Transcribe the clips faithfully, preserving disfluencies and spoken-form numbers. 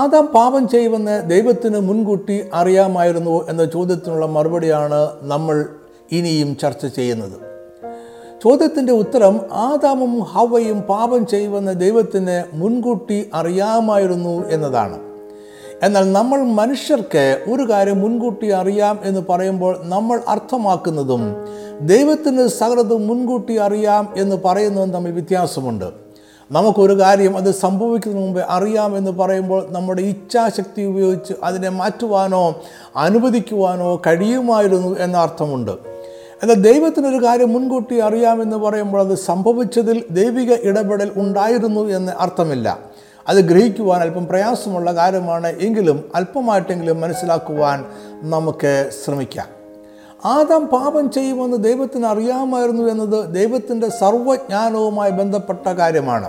Adam പാപം ചെയ്യുമെന്ന് ദൈവത്തിന് മുൻകൂട്ടി അറിയാമായിരുന്നുവോ എന്ന ചോദ്യത്തിനുള്ള മറുപടിയാണ് നമ്മൾ ഇനിയും ചർച്ച ചെയ്യുന്നത്. ചോദ്യത്തിൻ്റെ ഉത്തരം ആദാമും ഹവ്വയും പാപം ചെയ്യുമെന്ന് ദൈവത്തിന് മുൻകൂട്ടി അറിയാമായിരുന്നു എന്നതാണ്. എന്നാൽ നമ്മൾ മനുഷ്യർക്ക് ഒരു കാര്യം മുൻകൂട്ടി അറിയാം എന്ന് പറയുമ്പോൾ നമ്മൾ അർത്ഥമാക്കുന്നതും ദൈവത്തിന് സകലതും മുൻകൂട്ടി അറിയാം എന്ന് പറയുന്നതും തമ്മിൽ വ്യത്യാസമുണ്ട്. നമുക്കൊരു കാര്യം അത് സംഭവിക്കുന്നതിന് മുമ്പേ അറിയാമെന്ന് പറയുമ്പോൾ നമ്മുടെ ഇച്ഛാശക്തി ഉപയോഗിച്ച് അതിനെ മാറ്റുവാനോ അനുവദിക്കുവാനോ കഴിയുമായിരുന്നു എന്ന അർത്ഥമുണ്ട്. എന്നാൽ ദൈവത്തിനൊരു കാര്യം മുൻകൂട്ടി അറിയാമെന്ന് പറയുമ്പോൾ അത് സംഭവിച്ചതിൽ ദൈവിക ഇടപെടൽ ഉണ്ടായിരുന്നു എന്ന് അർത്ഥമില്ല. അത് ഗ്രഹിക്കുവാൻ അല്പം പ്രയാസമുള്ള കാര്യമാണ്, എങ്കിലും അല്പമായിട്ടെങ്കിലും മനസ്സിലാക്കുവാൻ നമുക്ക് ശ്രമിക്കാം. ആദാം പാപം ചെയ്യുമെന്ന് ദൈവത്തിന് അറിയാമായിരുന്നു എന്നത് ദൈവത്തിൻ്റെ സർവ്വജ്ഞാനവുമായി ബന്ധപ്പെട്ട കാര്യമാണ്.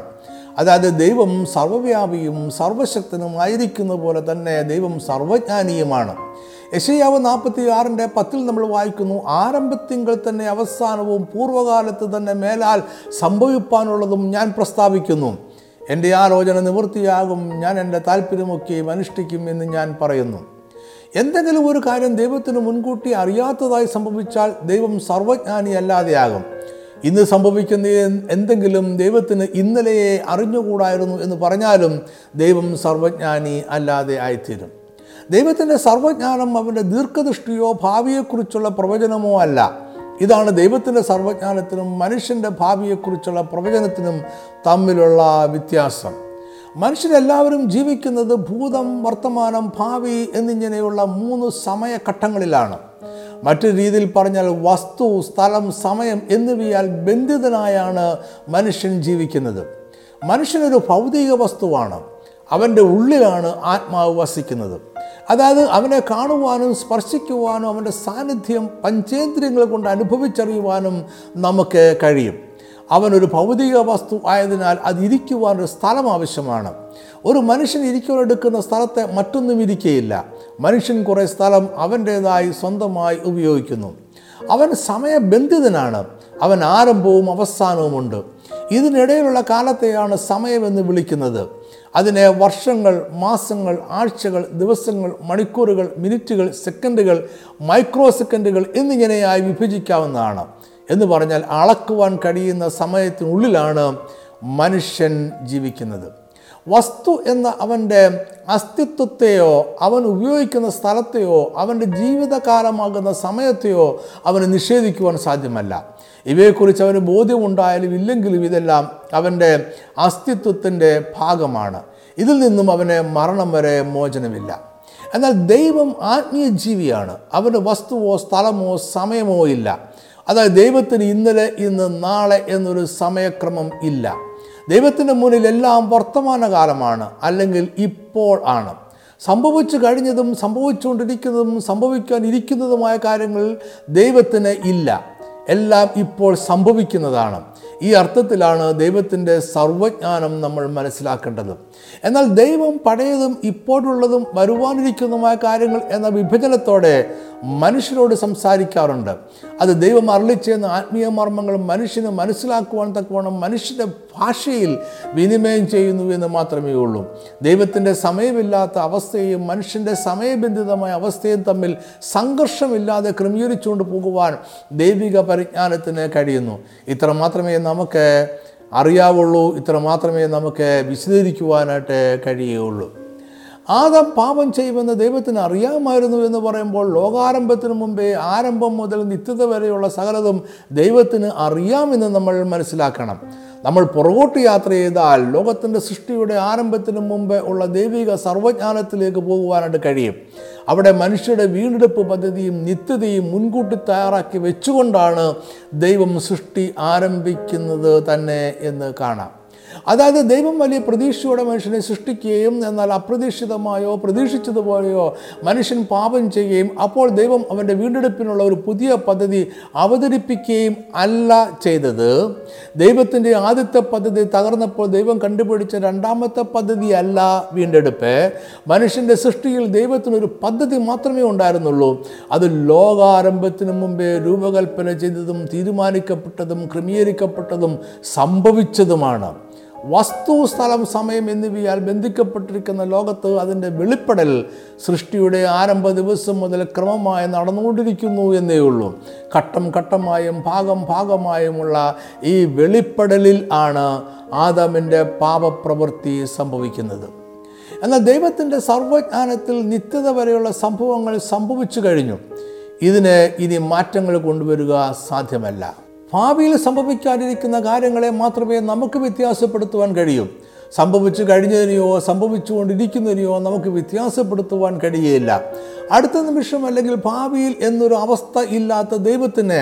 അതായത് ദൈവം സർവ്വവ്യാപിയും സർവ്വശക്തനുമായിരിക്കുന്ന പോലെ തന്നെ ദൈവം സർവ്വജ്ഞാനിയുമാണ്. യെശയ്യാവ് നാൽപ്പത്തി ആറിൻ്റെ പത്തിൽ നമ്മൾ വായിക്കുന്നു, ആരംഭത്തിങ്കൽ തന്നെ അവസാനവും പൂർവ്വകാലത്ത് തന്നെ മേലാൽ സംഭവിപ്പാനുള്ളതും ഞാൻ പ്രസ്താവിക്കുന്നു. എൻ്റെ ആലോചന നിവൃത്തിയാകും, ഞാൻ എൻ്റെ താല്പര്യമൊക്കെയും അനുഷ്ഠിക്കും എന്ന് ഞാൻ പറയുന്നു. എന്തെങ്കിലും ഒരു കാര്യം ദൈവത്തിന് മുൻകൂട്ടി അറിയാത്തതായി സംഭവിച്ചാൽ ദൈവം സർവ്വജ്ഞാനി അല്ലാതെയാകും. ഇന്ന് സംഭവിക്കുന്ന എന്തെങ്കിലും ദൈവത്തിന് ഇന്നലെയെ അറിഞ്ഞുകൂടായിരുന്നു എന്ന് പറഞ്ഞാലും ദൈവം സർവ്വജ്ഞാനി അല്ലാതെ ആയിത്തീരും. ദൈവത്തിൻ്റെ സർവ്വജ്ഞാനം അവൻ്റെ ദീർഘദൃഷ്ടിയോ ഭാവിയെക്കുറിച്ചുള്ള പ്രവചനമോ അല്ല. ഇതാണ് ദൈവത്തിൻ്റെ സർവ്വജ്ഞാനത്തിനും മനുഷ്യൻ്റെ ഭാവിയെക്കുറിച്ചുള്ള പ്രവചനത്തിനും തമ്മിലുള്ള വ്യത്യാസം. മനുഷ്യരെല്ലാവരും ജീവിക്കുന്നത് ഭൂതം, വർത്തമാനം, ഭാവി എന്നിങ്ങനെയുള്ള മൂന്ന് സമയഘട്ടങ്ങളിലാണ്. മറ്റൊരു രീതിയിൽ പറഞ്ഞാൽ വസ്തു, സ്ഥലം, സമയം എന്നിവയാൽ ബന്ധിതനായാണ് മനുഷ്യൻ ജീവിക്കുന്നത്. മനുഷ്യനൊരു ഭൗതിക വസ്തുവാണ്. അവൻ്റെ ഉള്ളിലാണ് ആത്മാവ് വസിക്കുന്നത്. അതായത് അവനെ കാണുവാനും സ്പർശിക്കുവാനും അവൻ്റെ സാന്നിധ്യം പഞ്ചേന്ദ്രിയങ്ങൾ കൊണ്ട് അനുഭവിച്ചറിയുവാനും നമുക്ക് കഴിയും. അവനൊരു ഭൗതിക വസ്തു ആയതിനാൽ അതിരിക്കുവാനൊരു സ്ഥലം ആവശ്യമാണ്. ഒരു മനുഷ്യൻ ഇരിക്കുവാനെടുക്കുന്ന സ്ഥലത്തെ മറ്റൊന്നും ഇരിക്കുകയില്ല. മനുഷ്യൻ കുറേ സ്ഥലം അവൻ്റേതായി സ്വന്തമായി ഉപയോഗിക്കുന്നു. അവൻ സമയബന്ധിതനാണ്. അവൻ ആരംഭവും അവസാനവുമുണ്ട്. ഇതിനിടയിലുള്ള കാലത്തെയാണ് സമയമെന്ന് വിളിക്കുന്നത്. അതിനെ വർഷങ്ങൾ, മാസങ്ങൾ, ആഴ്ചകൾ, ദിവസങ്ങൾ, മണിക്കൂറുകൾ, മിനിറ്റുകൾ, സെക്കൻഡുകൾ, മൈക്രോ സെക്കൻഡുകൾ എന്നിങ്ങനെയായി വിഭജിക്കാവുന്നതാണ്. എന്ന് പറഞ്ഞാൽ അളക്കുവാൻ കഴിയുന്ന സമയത്തിനുള്ളിലാണ് മനുഷ്യൻ ജീവിക്കുന്നത്. വസ്തു എന്ന അവൻ്റെ അസ്തിത്വത്തെയോ അവൻ ഉപയോഗിക്കുന്ന സ്ഥലത്തെയോ അവൻ്റെ ജീവിതകാലമാകുന്ന സമയത്തെയോ അവന് നിഷേധിക്കുവാൻ സാധ്യമല്ല. ഇവയെക്കുറിച്ച് അവന് ബോധ്യമുണ്ടായാലും ഇല്ലെങ്കിലും ഇതെല്ലാം അവൻ്റെ അസ്തിത്വത്തിൻ്റെ ഭാഗമാണ്. ഇതിൽ നിന്നും അവന് മരണം വരെ മോചനമില്ല. എന്നാൽ ദൈവം ആത്മീയ ജീവിയാണ്. അവന് വസ്തുവോ സ്ഥലമോ സമയമോ ഇല്ല. അതായത് ദൈവത്തിന് ഇന്നലെ, ഇന്ന്, നാളെ എന്നൊരു സമയക്രമം ഇല്ല. ദൈവത്തിൻ്റെ മുന്നിൽ എല്ലാം വർത്തമാനകാലമാണ്, അല്ലെങ്കിൽ ഇപ്പോൾ ആണ്. സംഭവിച്ചു കഴിഞ്ഞതും സംഭവിച്ചുകൊണ്ടിരിക്കുന്നതും സംഭവിക്കാൻ ഇരിക്കുന്നതുമായ കാര്യങ്ങൾ ദൈവത്തിന് ഇല്ല. എല്ലാം ഇപ്പോൾ സംഭവിക്കുന്നതാണ്. ഈ അർത്ഥത്തിലാണ് ദൈവത്തിൻ്റെ സർവ്വജ്ഞാനം നമ്മൾ മനസ്സിലാക്കേണ്ടത്. എന്നാൽ ദൈവം പഴയതും ഇപ്പോഴുള്ളതും വരുവാനിരിക്കുന്നതുമായ കാര്യങ്ങൾ എന്ന വിഭജനത്തോടെ മനുഷ്യരോട് സംസാരിക്കാറുണ്ട്. അത് ദൈവം അരുളിച്ചെയ്യുന്ന ആത്മീയ മർമ്മങ്ങൾ മനുഷ്യന് മനസ്സിലാക്കുവാൻ തക്കവണ്ണം മനുഷ്യൻ്റെ ഭാഷയിൽ വിനിമയം ചെയ്യുന്നു എന്ന് മാത്രമേ ഉള്ളൂ. ദൈവത്തിൻ്റെ സമയമില്ലാത്ത അവസ്ഥയും മനുഷ്യൻ്റെ സമയബന്ധിതമായ അവസ്ഥയും തമ്മിൽ സംഘർഷമില്ലാതെ ക്രമീകരിച്ചുകൊണ്ട് പോകുവാൻ ദൈവിക പരിജ്ഞാനത്തിന് കഴിയുന്നു. ഇത്ര മാത്രമേ നമുക്ക് അറിയാവുള്ളൂ. ഇത്ര മാത്രമേ നമുക്ക് വിശദീകരിക്കുവാനായിട്ട് കഴിയുകയുള്ളൂ. ആദാം പാപം ചെയ്യുമെന്ന് ദൈവത്തിന് അറിയാമായിരുന്നു എന്ന് പറയുമ്പോൾ ലോകാരംഭത്തിന് മുമ്പേ ആരംഭം മുതൽ നിത്യത വരെയുള്ള സകലതും ദൈവത്തിന് അറിയാമെന്ന് നമ്മൾ മനസ്സിലാക്കണം. നമ്മൾ പുറകോട്ട് യാത്ര ചെയ്താൽ ലോകത്തിൻ്റെ സൃഷ്ടിയുടെ ആരംഭത്തിന് മുമ്പ് ഉള്ള ദൈവിക സർവ്വജ്ഞാനത്തിലേക്ക് പോകുവാനായിട്ട് കഴിയും. അവിടെ മനുഷ്യരുടെ വീണ്ടെടുപ്പ് പദ്ധതിയും നിത്യതയും മുൻകൂട്ടി തയ്യാറാക്കി വെച്ചുകൊണ്ടാണ് ദൈവം സൃഷ്ടി ആരംഭിക്കുന്നത് തന്നെ എന്ന് കാണാം. അതായത് ദൈവം വലിയ പ്രതീക്ഷയോടെ മനുഷ്യനെ സൃഷ്ടിക്കുകയും എന്നാൽ അപ്രതീക്ഷിതമായോ പ്രതീക്ഷിച്ചതുപോലെയോ മനുഷ്യൻ പാപം ചെയ്യുകയും അപ്പോൾ ദൈവം അവൻ്റെ വീണ്ടെടുപ്പിനുള്ള ഒരു പുതിയ പദ്ധതി അവതരിപ്പിക്കുകയും അല്ല ചെയ്തത്. ദൈവത്തിൻ്റെ ആദ്യത്തെ പദ്ധതി തകർന്നപ്പോൾ ദൈവം കണ്ടുപിടിച്ച രണ്ടാമത്തെ പദ്ധതി അല്ല വീണ്ടെടുപ്പ്. മനുഷ്യൻ്റെ സൃഷ്ടിയിൽ ദൈവത്തിനൊരു പദ്ധതി മാത്രമേ ഉണ്ടായിരുന്നുള്ളൂ. അത് ലോകാരംഭത്തിന് മുമ്പേ രൂപകൽപ്പന ചെയ്തതും തീരുമാനിക്കപ്പെട്ടതും ക്രമീകരിക്കപ്പെട്ടതും സംഭവിച്ചതുമാണ്. വസ്തു, സ്ഥലം, സമയം എന്നിവയാൽ ബന്ധിക്കപ്പെട്ടിരിക്കുന്ന ലോകത്ത് അതിൻ്റെ വെളിപ്പെടൽ സൃഷ്ടിയുടെ ആരംഭ ദിവസം മുതൽ ക്രമമായി നടന്നുകൊണ്ടിരിക്കുന്നു എന്നേ ഉള്ളൂ. ഘട്ടം ഘട്ടമായും ഭാഗം ഭാഗമായുമുള്ള ഈ വെളിപ്പെടലിൽ ആണ് ആദമിൻ്റെ പാപപ്രവൃത്തി സംഭവിക്കുന്നത്. എന്നാൽ ദൈവത്തിൻ്റെ സർവ്വജ്ഞാനത്തിൽ നിത്യത വരെയുള്ള സംഭവങ്ങൾ സംഭവിച്ചു കഴിഞ്ഞു. ഇതിന് ഇനി മാറ്റങ്ങൾ കൊണ്ടുവരിക സാധ്യമല്ല. ഭാവിയിൽ സംഭവിക്കാതിരിക്കുന്ന കാര്യങ്ങളെ മാത്രമേ നമുക്ക് വ്യത്യാസപ്പെടുത്തുവാൻ കഴിയൂ. സംഭവിച്ചു കഴിഞ്ഞതിനെയോ സംഭവിച്ചുകൊണ്ടിരിക്കുന്നതിനെയോ നമുക്ക് വ്യത്യാസപ്പെടുത്തുവാൻ കഴിയുകയില്ല. അടുത്ത നിമിഷം അല്ലെങ്കിൽ ഭാവിയിൽ എന്നൊരു അവസ്ഥ ഇല്ലാത്ത ദൈവത്തിന്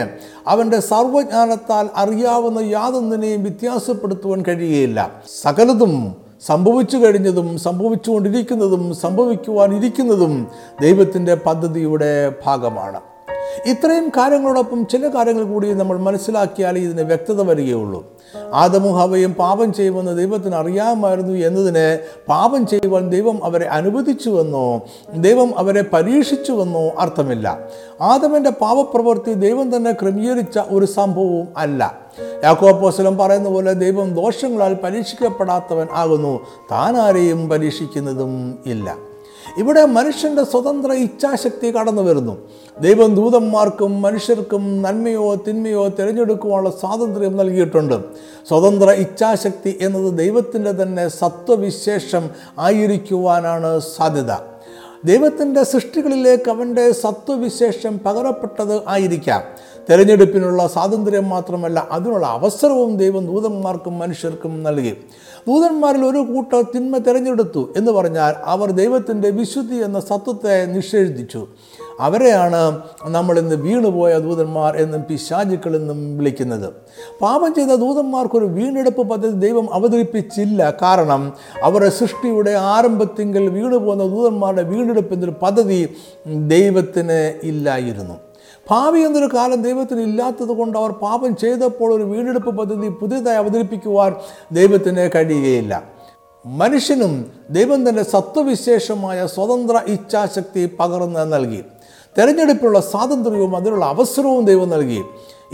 അവൻ്റെ സർവ്വജ്ഞാനത്താൽ അറിയാവുന്ന യാതൊന്നിനെയും വ്യത്യാസപ്പെടുത്തുവാൻ കഴിയുകയില്ല. സകലതും സംഭവിച്ചു കഴിഞ്ഞതും സംഭവിച്ചുകൊണ്ടിരിക്കുന്നതും സംഭവിക്കുവാനിരിക്കുന്നതും ദൈവത്തിൻ്റെ പദ്ധതിയുടെ ഭാഗമാണ്. ഇത്രയും കാര്യങ്ങളോടൊപ്പം ചില കാര്യങ്ങൾ കൂടി നമ്മൾ മനസ്സിലാക്കിയാലേ ഇതിന് വ്യക്തത വരികയുള്ളൂ. ആദമും ഹവ്വയും പാപം ചെയ്യുമെന്ന് ദൈവത്തിന് അറിയാമായിരുന്നു എന്നതിന് പാപം ചെയ്യുവാൻ ദൈവം അവരെ അനുവദിച്ചുവെന്നോ ദൈവം അവരെ പരീക്ഷിച്ചുവെന്നോ അർത്ഥമില്ല. ആദമിൻ്റെ പാപപ്രവൃത്തി ദൈവം തന്നെ ക്രമീകരിച്ച ഒരു സംഭവവും അല്ല. യാക്കോബ് അപ്പോസ്തലൻ പറയുന്ന പോലെ ദൈവം ദോഷങ്ങളാൽ പരീക്ഷിക്കപ്പെടാത്തവൻ ആകുന്നു, താൻ ആരെയും പരീക്ഷിക്കുന്നതും ഇല്ല. ഇവിടെ മനുഷ്യൻ്റെ സ്വതന്ത്ര ഇച്ഛാശക്തി കടന്നു വരുന്നു. ദൈവം ദൂതന്മാർക്കും മനുഷ്യർക്കും നന്മയോ തിന്മയോ തിരഞ്ഞെടുക്കുവാനുള്ള സ്വാതന്ത്ര്യം നൽകിയിട്ടുണ്ട്. സ്വതന്ത്ര ഇച്ഛാശക്തി എന്നത് ദൈവത്തിൻ്റെ തന്നെ സത്വവിശേഷം ആയിരിക്കുവാനാണ് സാധ്യത. ദൈവത്തിൻ്റെ സൃഷ്ടികളിലേക്ക് അവൻ്റെ സത്വവിശേഷം പകരപ്പെട്ടത് ആയിരിക്കാം. തിരഞ്ഞെടുപ്പിനുള്ള സ്വാതന്ത്ര്യം മാത്രമല്ല, അതിനുള്ള അവസരവും ദൈവം ദൂതന്മാർക്കും മനുഷ്യർക്കും നൽകി. ദൂതന്മാരിൽ ഒരു കൂട്ടർ തിന്മ തിരഞ്ഞെടുത്തു എന്ന് പറഞ്ഞാൽ അവർ ദൈവത്തിൻ്റെ വിശുദ്ധി എന്ന സത്വത്തെ നിഷേധിച്ചു. അവരെയാണ് നമ്മൾ ഇന്ന് വീണുപോയ ദൂതന്മാർ എന്നും പിശാചുക്കൾ എന്നും വിളിക്കുന്നത്. പാപം ചെയ്ത ദൂതന്മാർക്കൊരു വീണ്ടെടുപ്പ് പദ്ധതി ദൈവം അവതരിപ്പിച്ചില്ല. കാരണം അവരുടെ സൃഷ്ടിയുടെ ആരംഭത്തിങ്കിൽ വീണുപോകുന്ന ദൂതന്മാരുടെ വീണ്ടെടുപ്പിൻ്റെ പദ്ധതി ദൈവത്തിന് ഇല്ലായിരുന്നു. ഭാവി എന്നൊരു കാലം ദൈവത്തിന് ഇല്ലാത്തത് കൊണ്ട് അവർ പാപം ചെയ്തപ്പോൾ ഒരു വീണ്ടെടുപ്പ് പദ്ധതി പുതിയതായി അവതരിപ്പിക്കുവാൻ ദൈവത്തിന് കഴിയുകയില്ല. മനുഷ്യനും ദൈവം തൻ്റെ സത്വവിശേഷമായ സ്വതന്ത്ര ഇച്ഛാശക്തി പകർന്ന് നൽകി. തിരഞ്ഞെടുപ്പിനുള്ള സ്വാതന്ത്ര്യവും അതിനുള്ള അവസരവും ദൈവം നൽകി.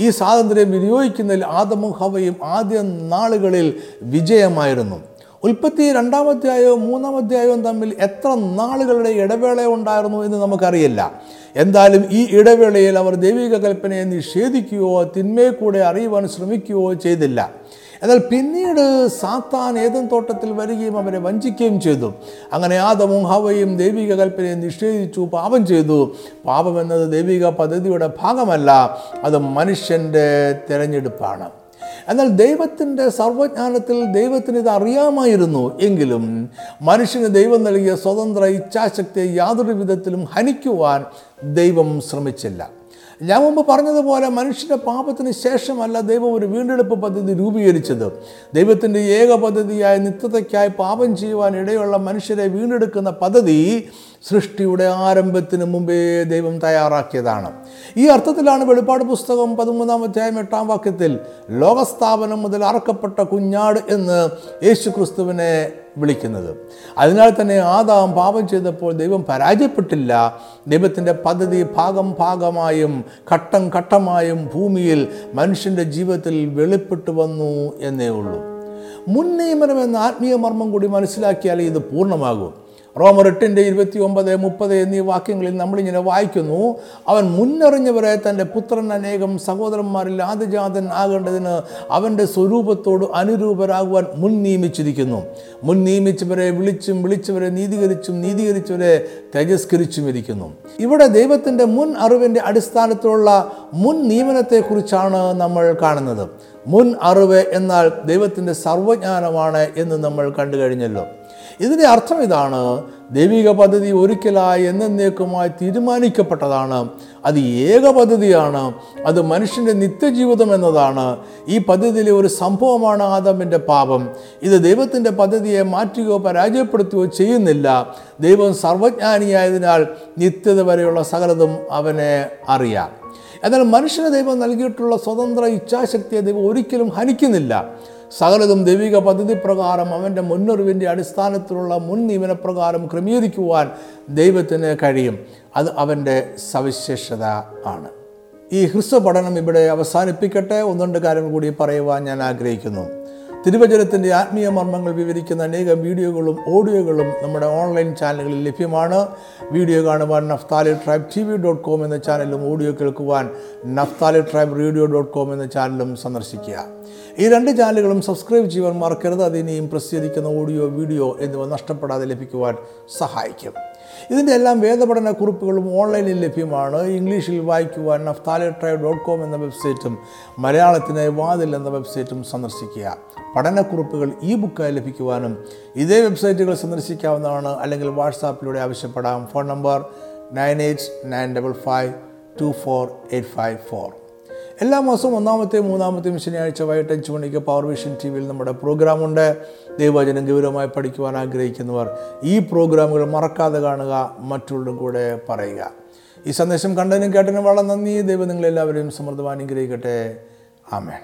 ഈ സ്വാതന്ത്ര്യം വിനിയോഗിക്കുന്നതിൽ ആദമും ഹവ്വയും ആദ്യ നാളുകളിൽ വിജയമായിരുന്നു. ഉൽപ്പത്തി രണ്ടാമധ്യായവും മൂന്നാമധ്യായവും തമ്മിൽ എത്ര നാളുകളുടെ ഇടവേള ഉണ്ടായിരുന്നു എന്ന് നമുക്കറിയില്ല. എന്തായാലും ഈ ഇടവേളയിൽ അവർ ദൈവിക കൽപ്പനയെ നിഷേധിക്കുകയോ തിന്മയെ കൂടെ അറിയുവാൻ ശ്രമിക്കുകയോ ചെയ്തില്ല. എന്നാൽ പിന്നീട് സാത്താൻ ഏദൻ തോട്ടത്തിൽ വരികയും അവരെ വഞ്ചിക്കുകയും ചെയ്തു. അങ്ങനെ ആദമും ഹവ്വയും ദൈവിക കൽപ്പനയെ നിഷേധിച്ചു, പാപം ചെയ്തു. പാപം എന്നത് ദൈവിക പദ്ധതിയുടെ ഭാഗമല്ല, അത് മനുഷ്യൻ്റെ തിരഞ്ഞെടുപ്പാണ്. എന്നാൽ ദൈവത്തിൻ്റെ സർവ്വജ്ഞാനത്തിൽ ദൈവത്തിന് ഇത് അറിയാമായിരുന്നു. എങ്കിലും മനുഷ്യന് ദൈവം നൽകിയ സ്വതന്ത്ര ഇച്ഛാശക്തിയെ യാതൊരു വിധത്തിലും ഹനിക്കുവാൻ ദൈവം ശ്രമിച്ചില്ല. ഞാൻ മുമ്പ് പറഞ്ഞതുപോലെ മനുഷ്യൻ്റെ പാപത്തിന് ശേഷമല്ല ദൈവം ഒരു വീണ്ടെടുപ്പ് പദ്ധതി രൂപീകരിച്ചത്. ദൈവത്തിൻ്റെ ഏക പദ്ധതിയായ നിത്യതയ്ക്കായി പാപം ചെയ്യുവാൻ ഇടയുള്ള മനുഷ്യരെ വീണ്ടെടുക്കുന്ന പദ്ധതി സൃഷ്ടിയുടെ ആരംഭത്തിന് മുമ്പേ ദൈവം തയ്യാറാക്കിയതാണ്. ഈ അർത്ഥത്തിലാണ് വെളിപ്പാട് പുസ്തകം പതിമൂന്നാം അധ്യായം എട്ടാം വാക്യത്തിൽ ലോകസ്ഥാപനം മുതൽ അറക്കപ്പെട്ട കുഞ്ഞാട് എന്ന് യേശു ക്രിസ്തുവിനെ വിളിക്കുന്നത്. അതിനാൽ തന്നെ ആദാം പാപം ചെയ്തപ്പോൾ ദൈവം പരാജയപ്പെട്ടില്ല. ദൈവത്തിൻ്റെ പദ്ധതി ഭാഗം ഭാഗമായും ഘട്ടം ഘട്ടമായും ഭൂമിയിൽ മനുഷ്യൻ്റെ ജീവിതത്തിൽ വെളിപ്പെട്ടു വന്നു എന്നേ ഉള്ളൂ. മുൻ നിയമനം എന്ന ആത്മീയ മർമ്മം കൂടി മനസ്സിലാക്കിയാലേ ഇത് പൂർണ്ണമാകും. റോമർ എട്ടിൻ്റെ ഇരുപത്തി ഒമ്പത് മുപ്പത് എന്നീ വാക്യങ്ങളിൽ നമ്മളിങ്ങനെ വായിക്കുന്നു, അവൻ മുന്നറിഞ്ഞവരെ തൻ്റെ പുത്രൻ അനേകം സഹോദരന്മാരിൽ ആദ്യജാതൻ ആകേണ്ടതിന് അവൻ്റെ സ്വരൂപത്തോട് അനുരൂപരാകുവാൻ മുൻ നിയമിച്ചിരിക്കുന്നു. മുൻ നിയമിച്ചവരെ വിളിച്ചും വിളിച്ചവരെ നീതീകരിച്ചും നീതീകരിച്ചവരെ തേജസ്കരിച്ചുമിരിക്കുന്നു. ഇവിടെ ദൈവത്തിൻ്റെ മുൻ അറിവിൻ്റെ അടിസ്ഥാനത്തിലുള്ള മുൻ നിയമനത്തെക്കുറിച്ചാണ് നമ്മൾ കാണുന്നത്. മുൻ അറിവ് എന്നാൽ ദൈവത്തിൻ്റെ സർവ്വജ്ഞാനമാണ് എന്ന് നമ്മൾ കണ്ടു കഴിഞ്ഞല്ലോ. ഇതിൻ്റെ അർത്ഥം ഇതാണ്, ദൈവിക പദ്ധതി ഒരിക്കലായി എന്നേക്കുമായി തീരുമാനിക്കപ്പെട്ടതാണ്. അത് ഏക പദ്ധതിയാണ്. അത് മനുഷ്യൻ്റെ നിത്യജീവിതം എന്നതാണ്. ഈ പദ്ധതിയിലെ ഒരു സംഭവമാണ് ആദമിൻ്റെ പാപം. ഇത് ദൈവത്തിൻ്റെ പദ്ധതിയെ മാറ്റുകയോ പരാജയപ്പെടുത്തുകയോ ചെയ്യുന്നില്ല. ദൈവം സർവ്വജ്ഞാനിയായതിനാൽ നിത്യത വരെയുള്ള സകലതും അവനെ അറിയാം. എന്നാൽ മനുഷ്യന് ദൈവം നൽകിയിട്ടുള്ള സ്വതന്ത്ര ഇച്ഛാശക്തിയെ ദൈവം ഒരിക്കലും ഹനിക്കുന്നില്ല. സകലതും ദൈവിക പദ്ധതി പ്രകാരം അവൻ്റെ മുന്നറിവിൻ്റെ അടിസ്ഥാനത്തിലുള്ള മുൻ നിയമനപ്രകാരം ക്രമീകരിക്കുവാൻ ദൈവത്തിന് കഴിയും. അത് അവൻ്റെ സവിശേഷത ആണ്. ഈ ഹ്രസ്വ പഠനം ഇവിടെ അവസാനിപ്പിക്കട്ടെ. ഒന്ന് രണ്ട് കാര്യങ്ങൾ കൂടി പറയുവാൻ ഞാൻ ആഗ്രഹിക്കുന്നു. തിരുവചനത്തിൻ്റെ ആത്മീയ മർമ്മങ്ങൾ വിവരിക്കുന്ന അനേക വീഡിയോകളും ഓഡിയോകളും നമ്മുടെ ഓൺലൈൻ ചാനലുകളിൽ ലഭ്യമാണ്. വീഡിയോ കാണുവാൻ Naphtali tribe T V dot com എന്ന ചാനലും ഓഡിയോ കേൾക്കുവാൻ Naphtali tribe radio dot com എന്ന ചാനലും സന്ദർശിക്കുക. ഈ രണ്ട് ചാനലുകളും സബ്സ്ക്രൈബ് ചെയ്യുവാൻ മറക്കരുത്. അതിനെയും പ്രസിദ്ധീകരിക്കുന്ന ഓഡിയോ വീഡിയോ എന്നിവ നഷ്ടപ്പെടാതെ ലഭിക്കുവാൻ സഹായിക്കും. ഇതിൻ്റെ എല്ലാം വേദപഠന കുറിപ്പുകളും ഓൺലൈനിൽ ലഭ്യമാണ്. ഇംഗ്ലീഷിൽ വായിക്കുവാൻ നഫ്താലി ട്രൈബ് ഡോട്ട് കോം എന്ന വെബ്സൈറ്റും മലയാളത്തിലെ വാതിൽ എന്ന വെബ്സൈറ്റും സന്ദർശിക്കുക. പഠനക്കുറിപ്പുകൾ ഇ ബുക്കായി ലഭിക്കുവാനും ഇതേ വെബ്സൈറ്റുകൾ സന്ദർശിക്കാവുന്നതാണ്. അല്ലെങ്കിൽ വാട്സാപ്പിലൂടെ ആവശ്യപ്പെടാം. Phone number nine eight nine double five two four eight five four എല്ലാ മാസവും ഒന്നാമത്തെയും മൂന്നാമത്തെയും ശനിയാഴ്ച വൈകിട്ട് അഞ്ച് മണിക്ക് പവർ വിഷൻ ടി വിയിൽ നമ്മുടെ പ്രോഗ്രാമുണ്ട്. ദൈവവചനം ഗൗരവമായി പഠിക്കുവാൻ ആഗ്രഹിക്കുന്നവർ ഈ പ്രോഗ്രാമുകൾ മറക്കാതെ കാണുക, മറ്റുള്ളവരും കൂടെ പറയുക. ഈ സന്ദേശം കണ്ടതിനും കേട്ടതിനും വളരെ നന്ദി. ദൈവം നിങ്ങളെല്ലാവരെയും സമൃദ്ധമായി അനുഗ്രഹിക്കട്ടെ. ആമേൻ.